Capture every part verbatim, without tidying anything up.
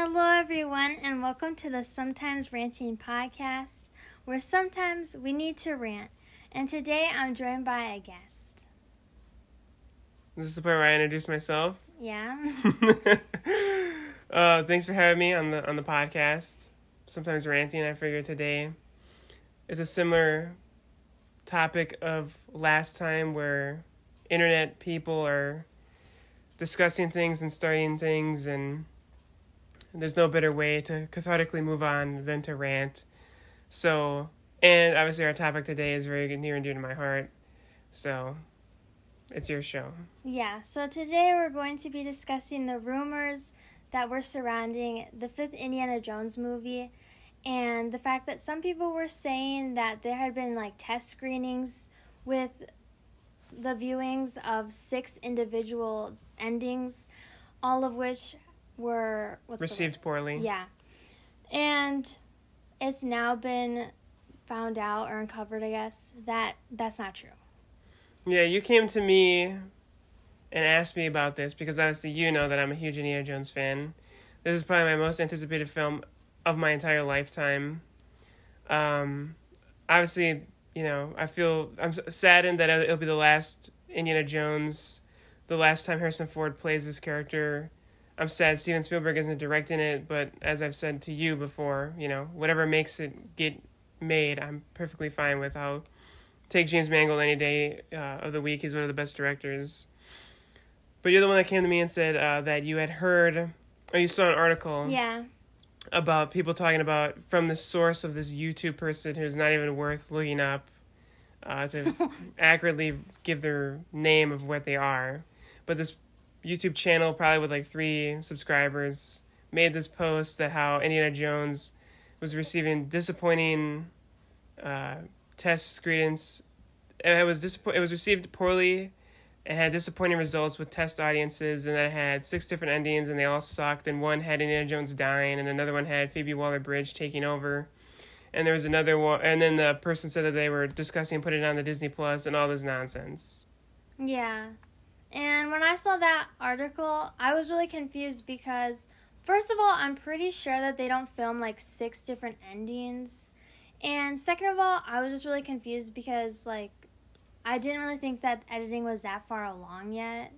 Hello everyone, and welcome to the Sometimes Ranting podcast, where sometimes we need to rant. And today I'm joined by a guest. This is the part where I introduce myself. Yeah. uh, thanks for having me on the on the podcast. Sometimes Ranting. I figure today is a similar topic of last time, where internet people are discussing things and starting things, and there's no better way to cathartically move on than to rant. So, and obviously our topic today is very near and dear to my heart. So, it's your show. Yeah, so today we're going to be discussing the rumors that were surrounding the fifth Indiana Jones movie, and the fact that some people were saying that there had been like test screenings with the viewings of six individual endings, all of which were what's received poorly. Yeah. And it's now been found out or uncovered, I guess, that that's not true. Yeah, you came to me and asked me about this because obviously you know that I'm a huge Indiana Jones fan. This is probably my most anticipated film of my entire lifetime. Um, obviously, you know, I feel I'm saddened that it'll be the last Indiana Jones, the last time Harrison Ford plays this character. I'm sad Steven Spielberg isn't directing it, but as I've said to you before, you know, whatever makes it get made, I'm perfectly fine with. I'll take James Mangold any day uh, of the week. He's one of the best directors. But you're the one that came to me and said uh, that you had heard, or you saw an article yeah. about people talking about, from the source of this YouTube person who's not even worth looking up uh, to accurately give their name of what they are. But this YouTube channel, probably with like three subscribers, made this post that how Indiana Jones was receiving disappointing uh, test screenings. It was disappo- It was received poorly. It had disappointing results with test audiences, and then it had six different endings, and they all sucked. And one had Indiana Jones dying, and another one had Phoebe Waller-Bridge taking over, and there was another one. And then the person said that they were discussing putting it on the Disney Plus and all this nonsense. Yeah. And when I saw that article, I was really confused because, first of all, I'm pretty sure that they don't film, like, six different endings. And second of all, I was just really confused because, like, I didn't really think that editing was that far along yet.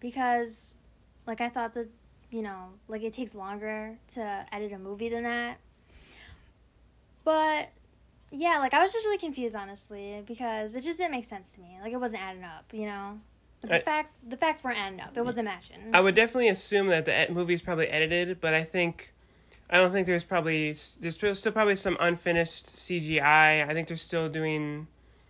Because, like, I thought that, you know, like, it takes longer to edit a movie than that. But yeah, like, I was just really confused, honestly, because it just didn't make sense to me. Like, it wasn't adding up, you know? The I, facts the facts weren't adding up. It wasn't matching. I would definitely assume that the ed- movie is probably edited, but I think, I don't think there's probably, there's still probably some unfinished C G I. I think they're still doing,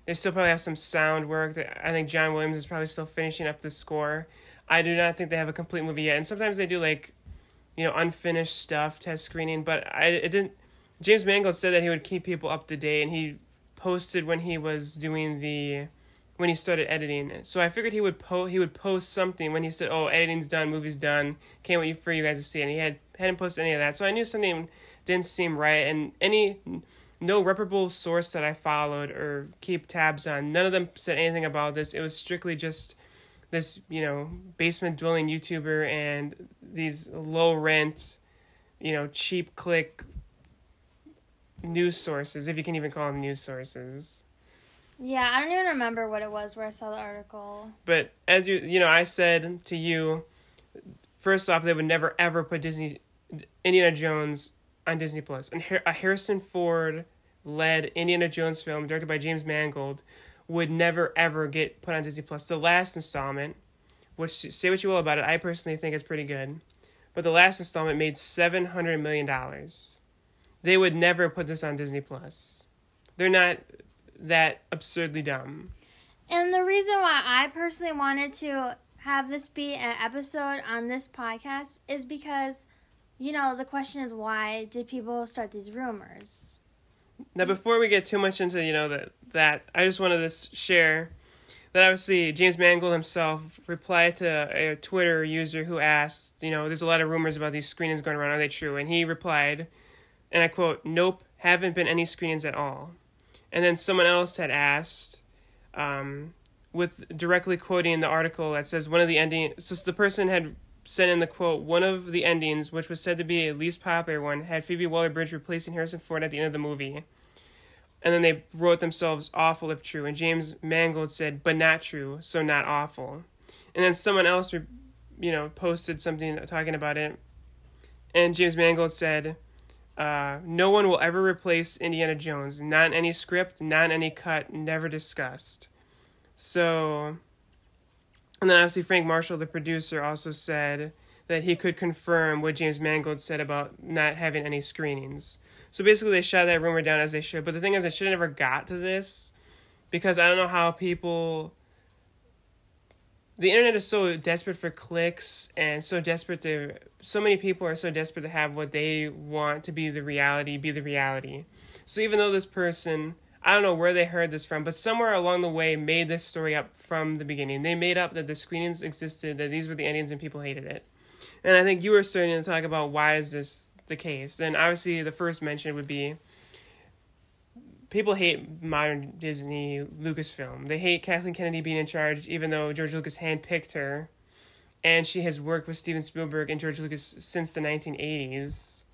they still probably have some sound work. That, I think John Williams is probably still finishing up the score. I do not think they have a complete movie yet. And sometimes they do, like, you know, unfinished stuff, test screening, but I it didn't, James Mangold said that he would keep people up to date, and he posted when he was doing the, when he started editing it. So I figured he would po- he would post something when he said, oh, editing's done, movie's done, can't wait for you guys to see it. And he had, hadn't posted any of that. So I knew something didn't seem right. And any no reputable source that I followed or keep tabs on, none of them said anything about this. It was strictly just this, you know, basement-dwelling YouTuber and these low-rent, you know, cheap-click news sources, if you can even call them news sources. Yeah, I don't even remember what it was where I saw the article. But as you, you know, I said to you, first off, they would never ever put Disney, Indiana Jones on Disney Plus. And a Harrison Ford led Indiana Jones film directed by James Mangold would never ever get put on Disney Plus. The last installment, which, say what you will about it, I personally think it's pretty good, but the last installment made seven hundred million dollars. They would never put this on Disney Plus. They're not that absurdly dumb. And the reason why I personally wanted to have this be an episode on this podcast is because, you know, the question is, why did people start these rumors? Now, before we get too much into, you know, that, that I just wanted to share that obviously James Mangold himself replied to a Twitter user who asked, you know, there's a lot of rumors about these screenings going around, are they true? And he replied, and I quote, nope, haven't been any screenings at all. And then someone else had asked, um, with directly quoting the article that says one of the endings. So the person had sent in the quote, one of the endings, which was said to be a least popular one, had Phoebe Waller-Bridge replacing Harrison Ford at the end of the movie. And then they wrote themselves awful if true. And James Mangold said, but not true, so not awful. And then someone else, you know, posted something talking about it. And James Mangold said, uh, no one will ever replace Indiana Jones. Not in any script, not in any cut, never discussed. So, and then obviously Frank Marshall, the producer, also said that he could confirm what James Mangold said about not having any screenings. So basically they shot that rumor down as they should. But the thing is, I should have never got to this, because I don't know how people... The internet is so desperate for clicks, and so desperate to, so many people are so desperate to have what they want to be the reality, be the reality. So even though this person, I don't know where they heard this from, but somewhere along the way made this story up from the beginning. They made up that the screenings existed, that these were the endings, and people hated it. And I think you were starting to talk about why is this the case. And obviously the first mention would be, people hate modern Disney Lucasfilm. They hate Kathleen Kennedy being in charge, even though George Lucas handpicked her. And she has worked with Steven Spielberg and George Lucas since the nineteen eighties.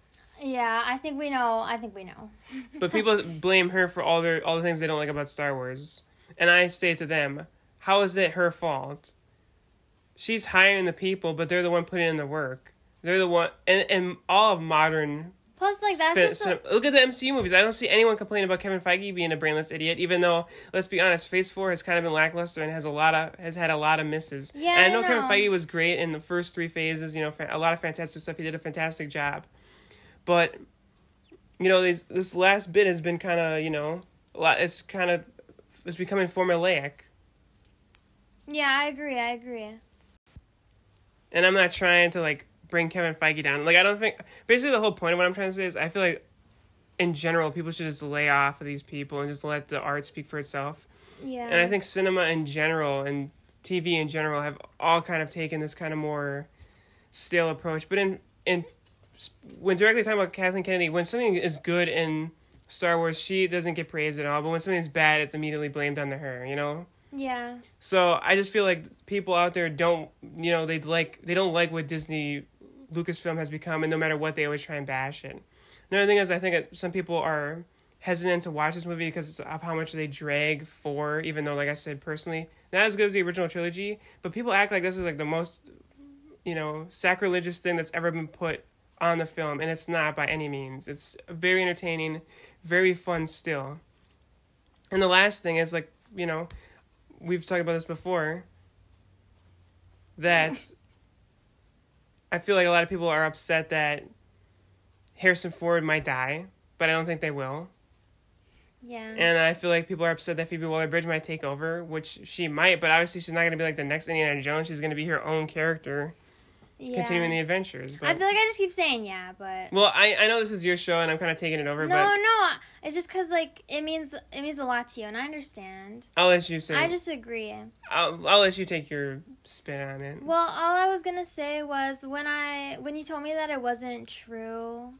Yeah, I think we know. I think we know. But people blame her for all the, all the things they don't like about Star Wars. And I say to them, how is it her fault? She's hiring the people, but they're the one putting in the work. They're the one... And, and all of modern... Plus, like, that's fit, just... So, a- look at the M C U movies. I don't see anyone complaining about Kevin Feige being a brainless idiot, even though, let's be honest, Phase four has kind of been lackluster and has a lot of has had a lot of misses. Yeah, and I know, I know Kevin Feige was great in the first three phases, you know, a lot of fantastic stuff. He did a fantastic job. But, you know, these, this last bit has been kind of, you know, a lot, it's kind of... It's becoming formulaic. Yeah, I agree. I agree. And I'm not trying to, like... bring Kevin Feige down. Like, I don't think... Basically, the whole point of what I'm trying to say is I feel like, in general, people should just lay off of these people and just let the art speak for itself. Yeah. And I think cinema in general and T V in general have all kind of taken this kind of more stale approach. But in... in when directly talking about Kathleen Kennedy, when something is good in Star Wars, she doesn't get praised at all. But when something's bad, it's immediately blamed on to her, you know? Yeah. So, I just feel like people out there don't... You know, they'd like... They don't like what Disney... Lucasfilm has become, and no matter what, they always try and bash it. Another thing is, I think some people are hesitant to watch this movie because of how much they drag for, even though, like I said, personally, not as good as the original trilogy, but people act like this is, like, the most, you know, sacrilegious thing that's ever been put on the film, and it's not by any means. It's very entertaining, very fun still. And the last thing is, like, you know, we've talked about this before, that... I feel like a lot of people are upset that Harrison Ford might die, but I don't think they will. Yeah. And I feel like people are upset that Phoebe Waller-Bridge might take over, which she might, but obviously she's not going to be like the next Indiana Jones. She's going to be her own character, yeah. Continuing the adventures. But... I feel like I just keep saying yeah, but... Well, I, I know this is your show, and I'm kind of taking it over, no, but... No, no, it's just because, like, it means it means a lot to you, and I understand. I'll let you say... I just agree. I'll, I'll let you take your spin on it. Well, all I was going to say was when I when you told me that it wasn't true,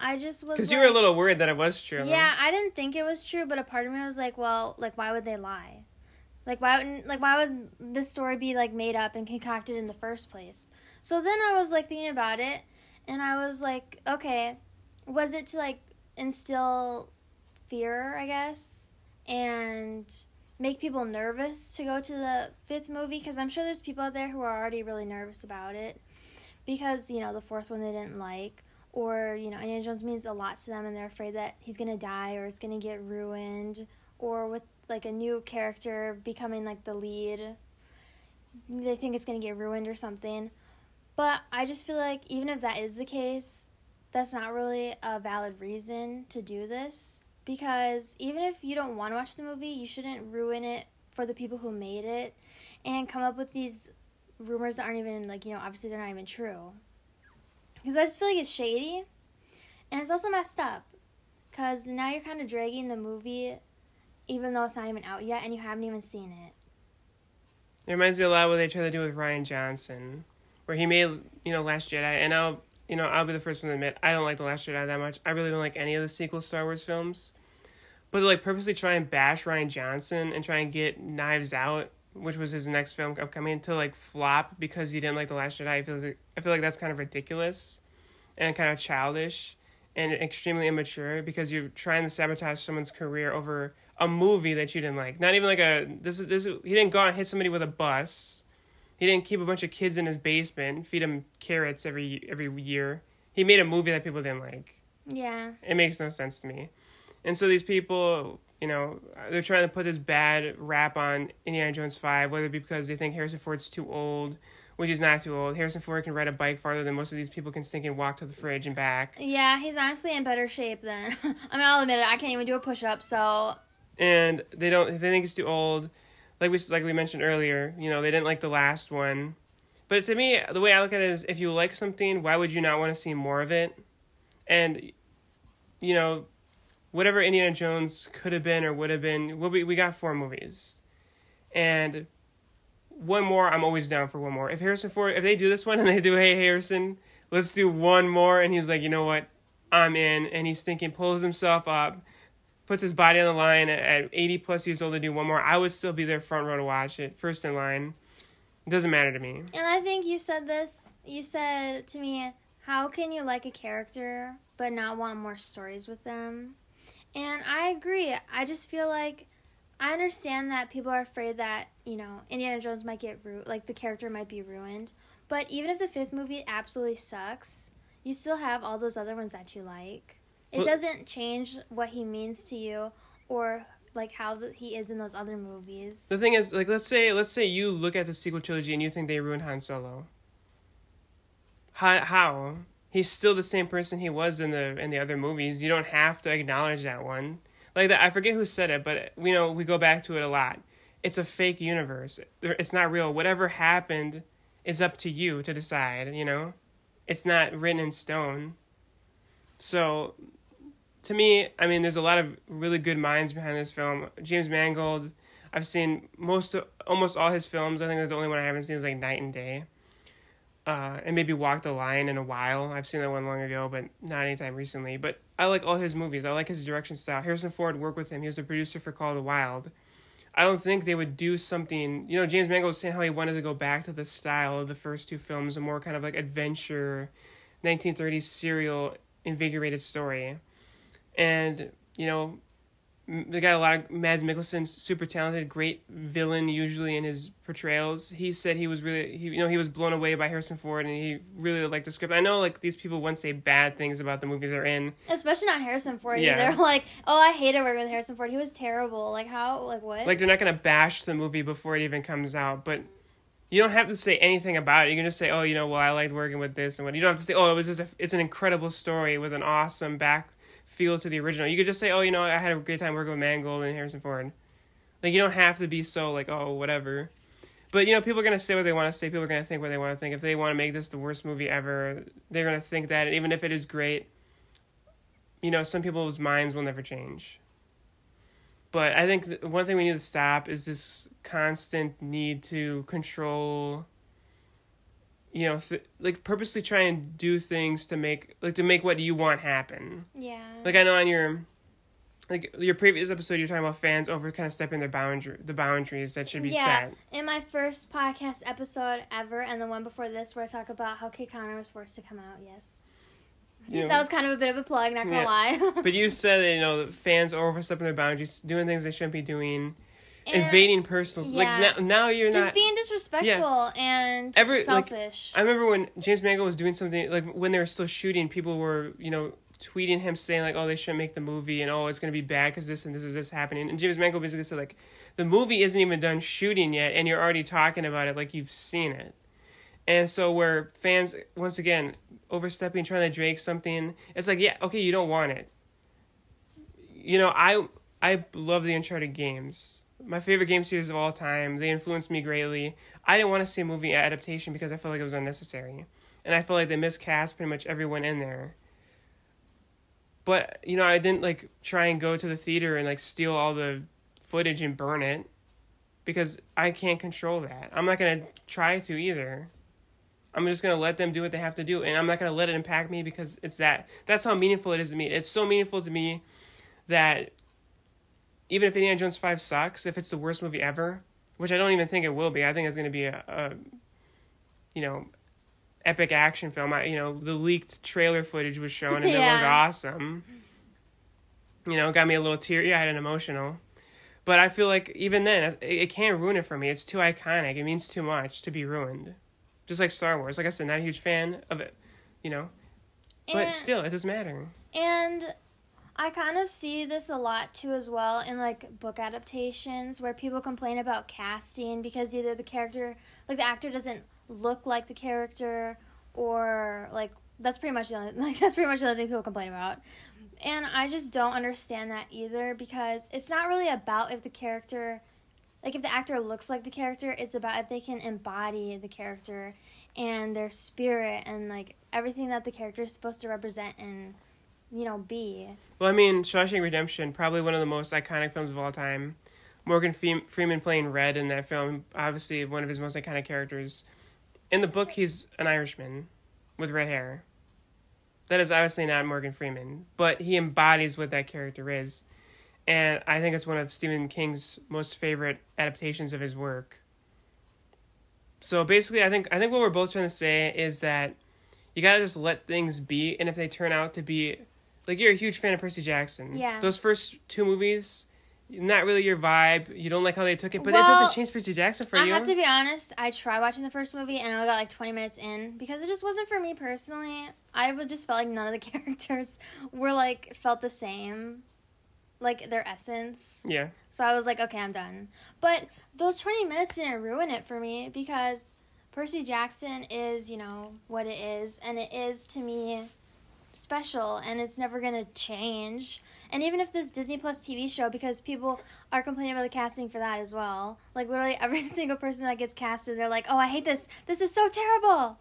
I just was... Because like, you were a little worried that it was true. Yeah, I didn't think it was true, but a part of me was like, well, like, why would they lie? Like, why wouldn't, like, why would this story be, like, made up and concocted in the first place? So then I was, like, thinking about it, and I was like, okay, was it to, like, instill fear, I guess, and make people nervous to go to the fifth movie? Because I'm sure there's people out there who are already really nervous about it because, you know, the fourth one they didn't like, or, you know, Indiana Jones means a lot to them, and they're afraid that he's going to die or it's going to get ruined, or with, like, a new character becoming, like, the lead, they think it's going to get ruined or something. But I just feel like even if that is the case, that's not really a valid reason to do this. Because even if you don't want to watch the movie, you shouldn't ruin it for the people who made it and come up with these rumors that aren't even, like, you know, obviously they're not even true. Because I just feel like it's shady. And it's also messed up. Because now you're kind of dragging the movie even though it's not even out yet and you haven't even seen it. It reminds me a lot of what they try to do with Ryan Johnson. Where he made, you know, Last Jedi, and I'll, you know, I'll be the first one to admit, I don't like The Last Jedi that much. I really don't like any of the sequel Star Wars films. But to, like, purposely try and bash Ryan Johnson and try and get Knives Out which was his next film upcoming, to like flop because he didn't like The Last Jedi. I feel like, I feel like that's kind of ridiculous and kind of childish and extremely immature, because you're trying to sabotage someone's career over a movie that you didn't like. Not even like a, this is, this is, he didn't go out and hit somebody with a bus. He didn't keep a bunch of kids in his basement, feed them carrots every every year. He made a movie that people didn't like. Yeah. It makes no sense to me. And so these people, you know, they're trying to put this bad rap on Indiana Jones five, whether it be because they think Harrison Ford's too old, which he's not too old. Harrison Ford can ride a bike farther than most of these people can stink and walk to the fridge and back. Yeah, he's honestly in better shape than... I mean, I'll admit it, I can't even do a push-up, so... And they don't... They think he's too old. Like we like we mentioned earlier, you know, they didn't like the last one. But to me, the way I look at it is, if you like something, why would you not want to see more of it? And, you know, whatever Indiana Jones could have been or would have been, we we got four movies. And one more, I'm always down for one more. If Harrison Ford, if they do this one and they do, hey, Harrison, let's do one more. And he's like, you know what, I'm in. And he's thinking, pulls himself up, puts his body on the line at eighty plus years old to do one more, I would still be there front row to watch it, first in line. It doesn't matter to me. And I think you said this, you said to me, how can you like a character but not want more stories with them? And I agree. I just feel like I understand that people are afraid that, you know, Indiana Jones might get ruined, like the character might be ruined. But even if the fifth movie absolutely sucks, you still have all those other ones that you like. It doesn't change what he means to you or, like, how the, he is in those other movies. The thing is, like, let's say let's say you look at the sequel trilogy and you think they ruined Han Solo. How? how? He's still the same person he was in the in the other movies. You don't have to acknowledge that one. Like, that, I forget who said it, but, you know, we go back to it a lot. It's a fake universe. It's not real. Whatever happened is up to you to decide, you know? It's not written in stone. So... to me, I mean, there's a lot of really good minds behind this film. James Mangold, I've seen most of, almost all his films. I think that's the only one I haven't seen is like Night and Day. Uh, and maybe Walk the Line in a while. I've seen that one long ago, but not anytime recently. But I like all his movies. I like his direction style. Harrison Ford worked with him. He was a producer for Call of the Wild. I don't think they would do something... You know, James Mangold was saying how he wanted to go back to the style of the first two films, a more kind of like adventure, nineteen thirties serial, invigorated story. And, you know, they got a lot of... Mads Mikkelsen's super talented, great villain usually in his portrayals. He said he was really... He, you know, he was blown away by Harrison Ford and he really liked the script. I know, like, these people once say bad things about the movie they're in. Especially not Harrison Ford yeah. either. Like, oh, I hated working with Harrison Ford. He was terrible. Like, how? Like, what? Like, they're not going to bash the movie before it even comes out, but... you don't have to say anything about it. You can just say, oh, you know, well, I liked working with this and what... You don't have to say, oh, it was just a, it's an incredible story with an awesome back... feel to the original. You could just say, oh, you know, I had a great time working with Mangold and Harrison Ford. Like, you don't have to be so, like, oh, whatever. But, you know, people are going to say what they want to say. People are going to think what they want to think. If they want to make this the worst movie ever, they're going to think that. And even if it is great, you know, some people's minds will never change. But I think th- one thing we need to stop is this constant need to control... you know, th- like, purposely try and do things to make, like, to make what you want happen. Yeah. Like, I know on your, like, your previous episode, you were talking about fans over kind of stepping their boundary, the boundaries that should be yeah. set. Yeah, in my first podcast episode ever, and the one before this, where I talk about how Kate Connor was forced to come out, yes. You know, that was kind of a bit of a plug, not gonna yeah. lie. But you said that, you know, fans overstepping their boundaries, doing things they shouldn't be doing. And invading personal, yeah. like now, now you're just not just being disrespectful yeah. and Every, selfish. Like, I remember when James Mangold was doing something, like when they were still shooting, people were, you know, tweeting him saying like, "Oh, they shouldn't make the movie," and "Oh, it's gonna be bad because this and this is this happening." And James Mangold basically said like, "The movie isn't even done shooting yet, and you're already talking about it like you've seen it." And so where fans once again overstepping, trying to drag something, it's like, yeah, okay, you don't want it. You know, I I love the Uncharted games. My favorite game series of all time. They influenced me greatly. I didn't want to see a movie adaptation because I felt like it was unnecessary. And I felt like they miscast pretty much everyone in there. But, you know, I didn't, like, try and go to the theater and, like, steal all the footage and burn it. Because I can't control that. I'm not going to try to either. I'm just going to let them do what they have to do. And I'm not going to let it impact me because it's that. That's how meaningful it is to me. It's so meaningful to me that... even if Indiana Jones five sucks, if it's the worst movie ever, which I don't even think it will be. I think it's going to be a, a, you know, epic action film. I, you know, the leaked trailer footage was shown and yeah. It looked awesome. You know, it got me a little teary-eyed and emotional. But I feel like even then, it, it can't ruin it for me. It's too iconic. It means too much to be ruined. Just like Star Wars. Like I said, not a huge fan of it, you know. And, but still, it doesn't matter. And I kind of see this a lot, too, as well, in, like, book adaptations where people complain about casting because either the character, like, the actor doesn't look like the character or, like, that's pretty much the only, like, that's pretty much the only thing people complain about. And I just don't understand that either because it's not really about if the character, like, if the actor looks like the character, it's about if they can embody the character and their spirit and, like, everything that the character is supposed to represent and, you know, be. Well, I mean, Shawshank Redemption, probably one of the most iconic films of all time. Morgan Fe- Freeman playing Red in that film, obviously one of his most iconic characters. In the book, he's an Irishman with red hair. That is obviously not Morgan Freeman, but he embodies what that character is. And I think it's one of Stephen King's most favorite adaptations of his work. So basically, I think I think what we're both trying to say is that you gotta just let things be, and if they turn out to be... Like, you're a huge fan of Percy Jackson. Yeah. Those first two movies, not really your vibe. You don't like how they took it, but well, it doesn't change Percy Jackson for I you. I have to be honest. I tried watching the first movie, and I got, like, twenty minutes in. Because it just wasn't for me personally. I just felt like none of the characters were, like, felt the same. Like, their essence. Yeah. So I was like, okay, I'm done. But those twenty minutes didn't ruin it for me, because Percy Jackson is, you know, what it is. And it is, to me, special, and it's never going to change. And even if this Disney Plus T V show, because people are complaining about the casting for that as well. Like, literally every single person that gets casted, they're like, oh, I hate this. This is so terrible.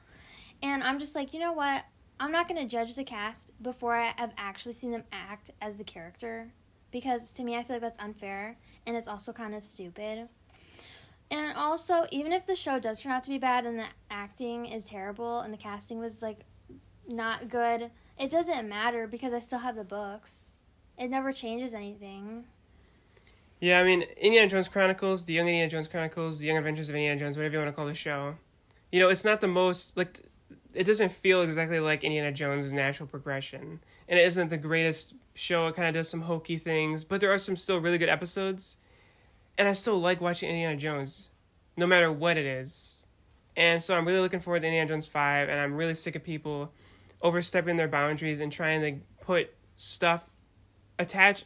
And I'm just like, you know what? I'm not going to judge the cast before I have actually seen them act as the character. Because, to me, I feel like that's unfair. And it's also kind of stupid. And also, even if the show does turn out to be bad and the acting is terrible and the casting was, like, not good, it doesn't matter because I still have the books. It never changes anything. Yeah, I mean, Indiana Jones Chronicles, the Young Indiana Jones Chronicles, the Young Adventures of Indiana Jones, whatever you want to call the show. You know, it's not the most, like, it doesn't feel exactly like Indiana Jones' natural progression. And it isn't the greatest show. It kind of does some hokey things, but there are some still really good episodes. And I still like watching Indiana Jones, no matter what it is. And so I'm really looking forward to Indiana Jones five, and I'm really sick of people overstepping their boundaries and trying to put stuff, attach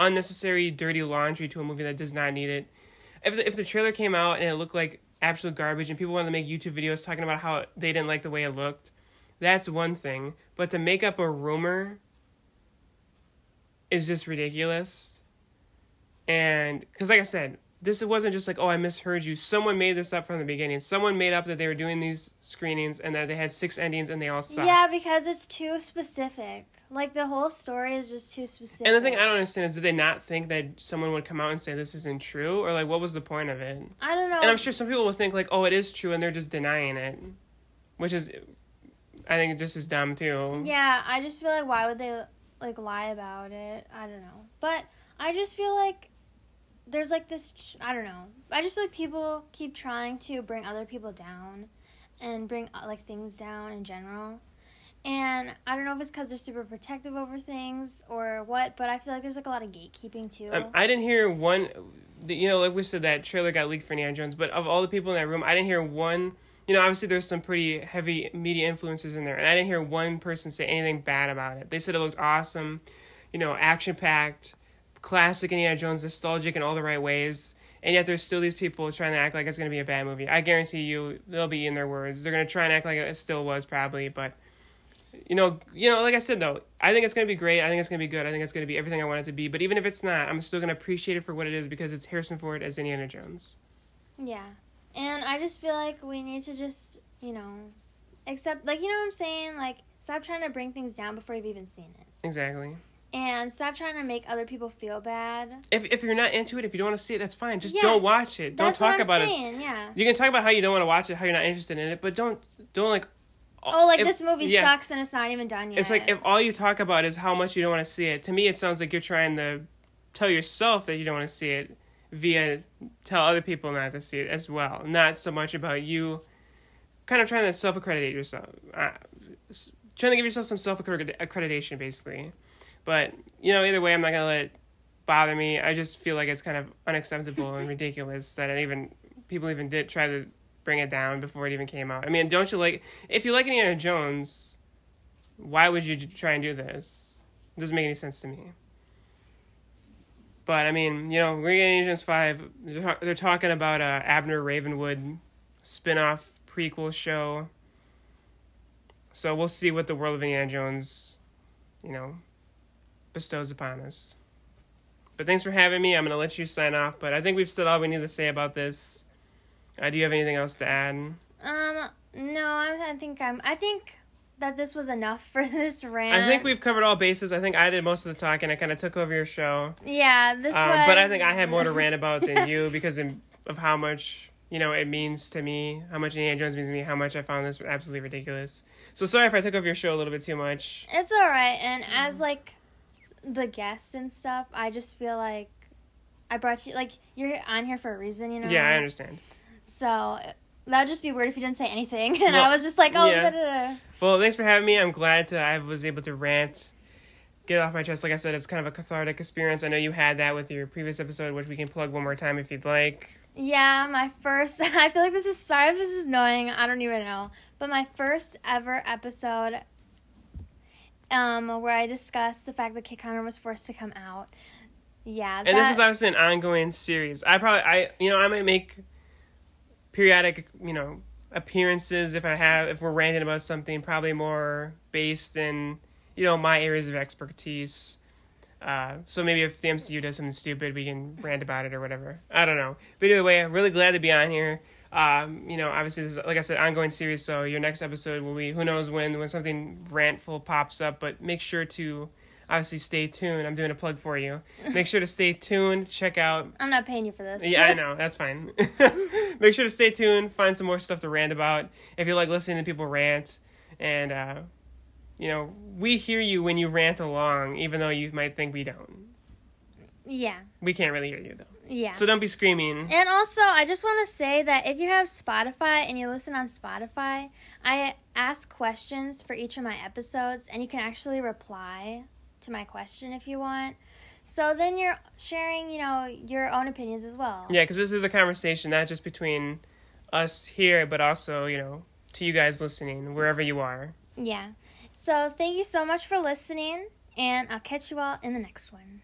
unnecessary dirty laundry to a movie that does not need it. If the, if the trailer came out and it looked like absolute garbage and people wanted to make YouTube videos talking about how they didn't like the way it looked, that's one thing. But to make up a rumor is just ridiculous. And, because like I said, this it wasn't just like, oh, I misheard you. Someone made this up from the beginning. Someone made up that they were doing these screenings and that they had six endings and they all sucked. Yeah, because it's too specific. Like, the whole story is just too specific. And the thing I don't understand is, did they not think that someone would come out and say this isn't true? Or, like, what was the point of it? I don't know. And I'm sure some people will think, like, oh, it is true, and they're just denying it. Which is, I think, just as dumb, too. Yeah, I just feel like, why would they, like, lie about it? I don't know. But I just feel like there's, like, this, I don't know. I just feel like people keep trying to bring other people down and bring, like, things down in general. And I don't know if it's because they're super protective over things or what, but I feel like there's, like, a lot of gatekeeping, too. Um, I didn't hear one, you know, like we said, that trailer got leaked for Indiana Jones, but of all the people in that room, I didn't hear one, you know, obviously there's some pretty heavy media influencers in there, and I didn't hear one person say anything bad about it. They said it looked awesome, you know, action-packed, classic Indiana Jones, nostalgic in all the right ways, and yet there's still these people trying to act like it's going to be a bad movie. I guarantee you, they'll be in their words. They're going to try and act like it still was, probably, but, you know, you know, like I said, though, I think it's going to be great. I think it's going to be good. I think it's going to be everything I want it to be, but even if it's not, I'm still going to appreciate it for what it is because it's Harrison Ford as Indiana Jones. Yeah, and I just feel like we need to just, you know, accept, like, you know what I'm saying? Like, stop trying to bring things down before you've even seen it. Exactly. And stop trying to make other people feel bad. If if you're not into it, if you don't want to see it, that's fine. Just yeah, don't watch it. Don't that's talk what I'm about saying, it. Yeah. You can talk about how you don't want to watch it, how you're not interested in it, but don't don't like. Oh, like if, this movie yeah, sucks and it's not even done yet. It's like if all you talk about is how much you don't want to see it. To me, it sounds like you're trying to tell yourself that you don't want to see it, via tell other people not to see it as well. Not so much about you kind of trying to self-accreditate yourself. Uh, trying to give yourself some self-accreditation, basically. But, you know, either way, I'm not going to let it bother me. I just feel like it's kind of unacceptable and ridiculous that it even people even did try to bring it down before it even came out. I mean, don't you like... If you like Indiana Jones, why would you try and do this? It doesn't make any sense to me. But, I mean, you know, we're getting Indiana Jones five. They're, they're talking about a Abner Ravenwood spin-off prequel show. So we'll see what the world of Indiana Jones, you know, bestows upon us. But thanks for having me. I'm going to let you sign off. But I think we've said all we need to say about this. Uh, do you have anything else to add? Um, no, I, I think I'm... I think... that this was enough for this rant. I think we've covered all bases. I think I did most of the talking. I kind of took over your show. Yeah, this um, was... But I think I had more to rant about than yeah. you because of how much, you know, it means to me, how much Indiana Jones means to me, how much I found this absolutely ridiculous. So sorry if I took over your show a little bit too much. It's all right. And mm. as, like, the guest and stuff, I just feel like I brought you... Like, you're on here for a reason, you know? Yeah, I understand. So... That would just be weird if you didn't say anything. And well, I was just like, oh, yeah. da, da, da. Well, thanks for having me. I'm glad to, I was able to rant, get it off my chest. Like I said, it's kind of a cathartic experience. I know you had that with your previous episode, which we can plug one more time if you'd like. Yeah, my first... I feel like this is... Sorry if this is annoying. I don't even know. But my first ever episode um, where I discussed the fact that Kate Connor was forced to come out. Yeah. That... And this is obviously an ongoing series. I probably... I You know, I might make... periodic, you know, appearances if I have, if we're ranting about something, probably more based in, you know, my areas of expertise. Uh, so maybe if the M C U does something stupid, we can rant about it or whatever. I don't know. But either way, I'm really glad to be on here. Um, you know, obviously, this is, like I said, ongoing series, so your next episode will be, who knows when, when something rantful pops up, but make sure to... Obviously, stay tuned. I'm doing a plug for you. Make sure to stay tuned. Check out... I'm not paying you for this. Yeah, I know. That's fine. Make sure to stay tuned. Find some more stuff to rant about. If you like listening to people rant. And, uh, you know, we hear you when you rant along, even though you might think we don't. Yeah. We can't really hear you, though. Yeah. So don't be screaming. And also, I just want to say that if you have Spotify and you listen on Spotify, I ask questions for each of my episodes, and you can actually reply to my question if you want. So then you're sharing, you know, your own opinions as well. Yeah, because this is a conversation not just between us here, but also, you know, to you guys listening, wherever you are. Yeah. So thank you so much for listening, and I'll catch you all in the next one.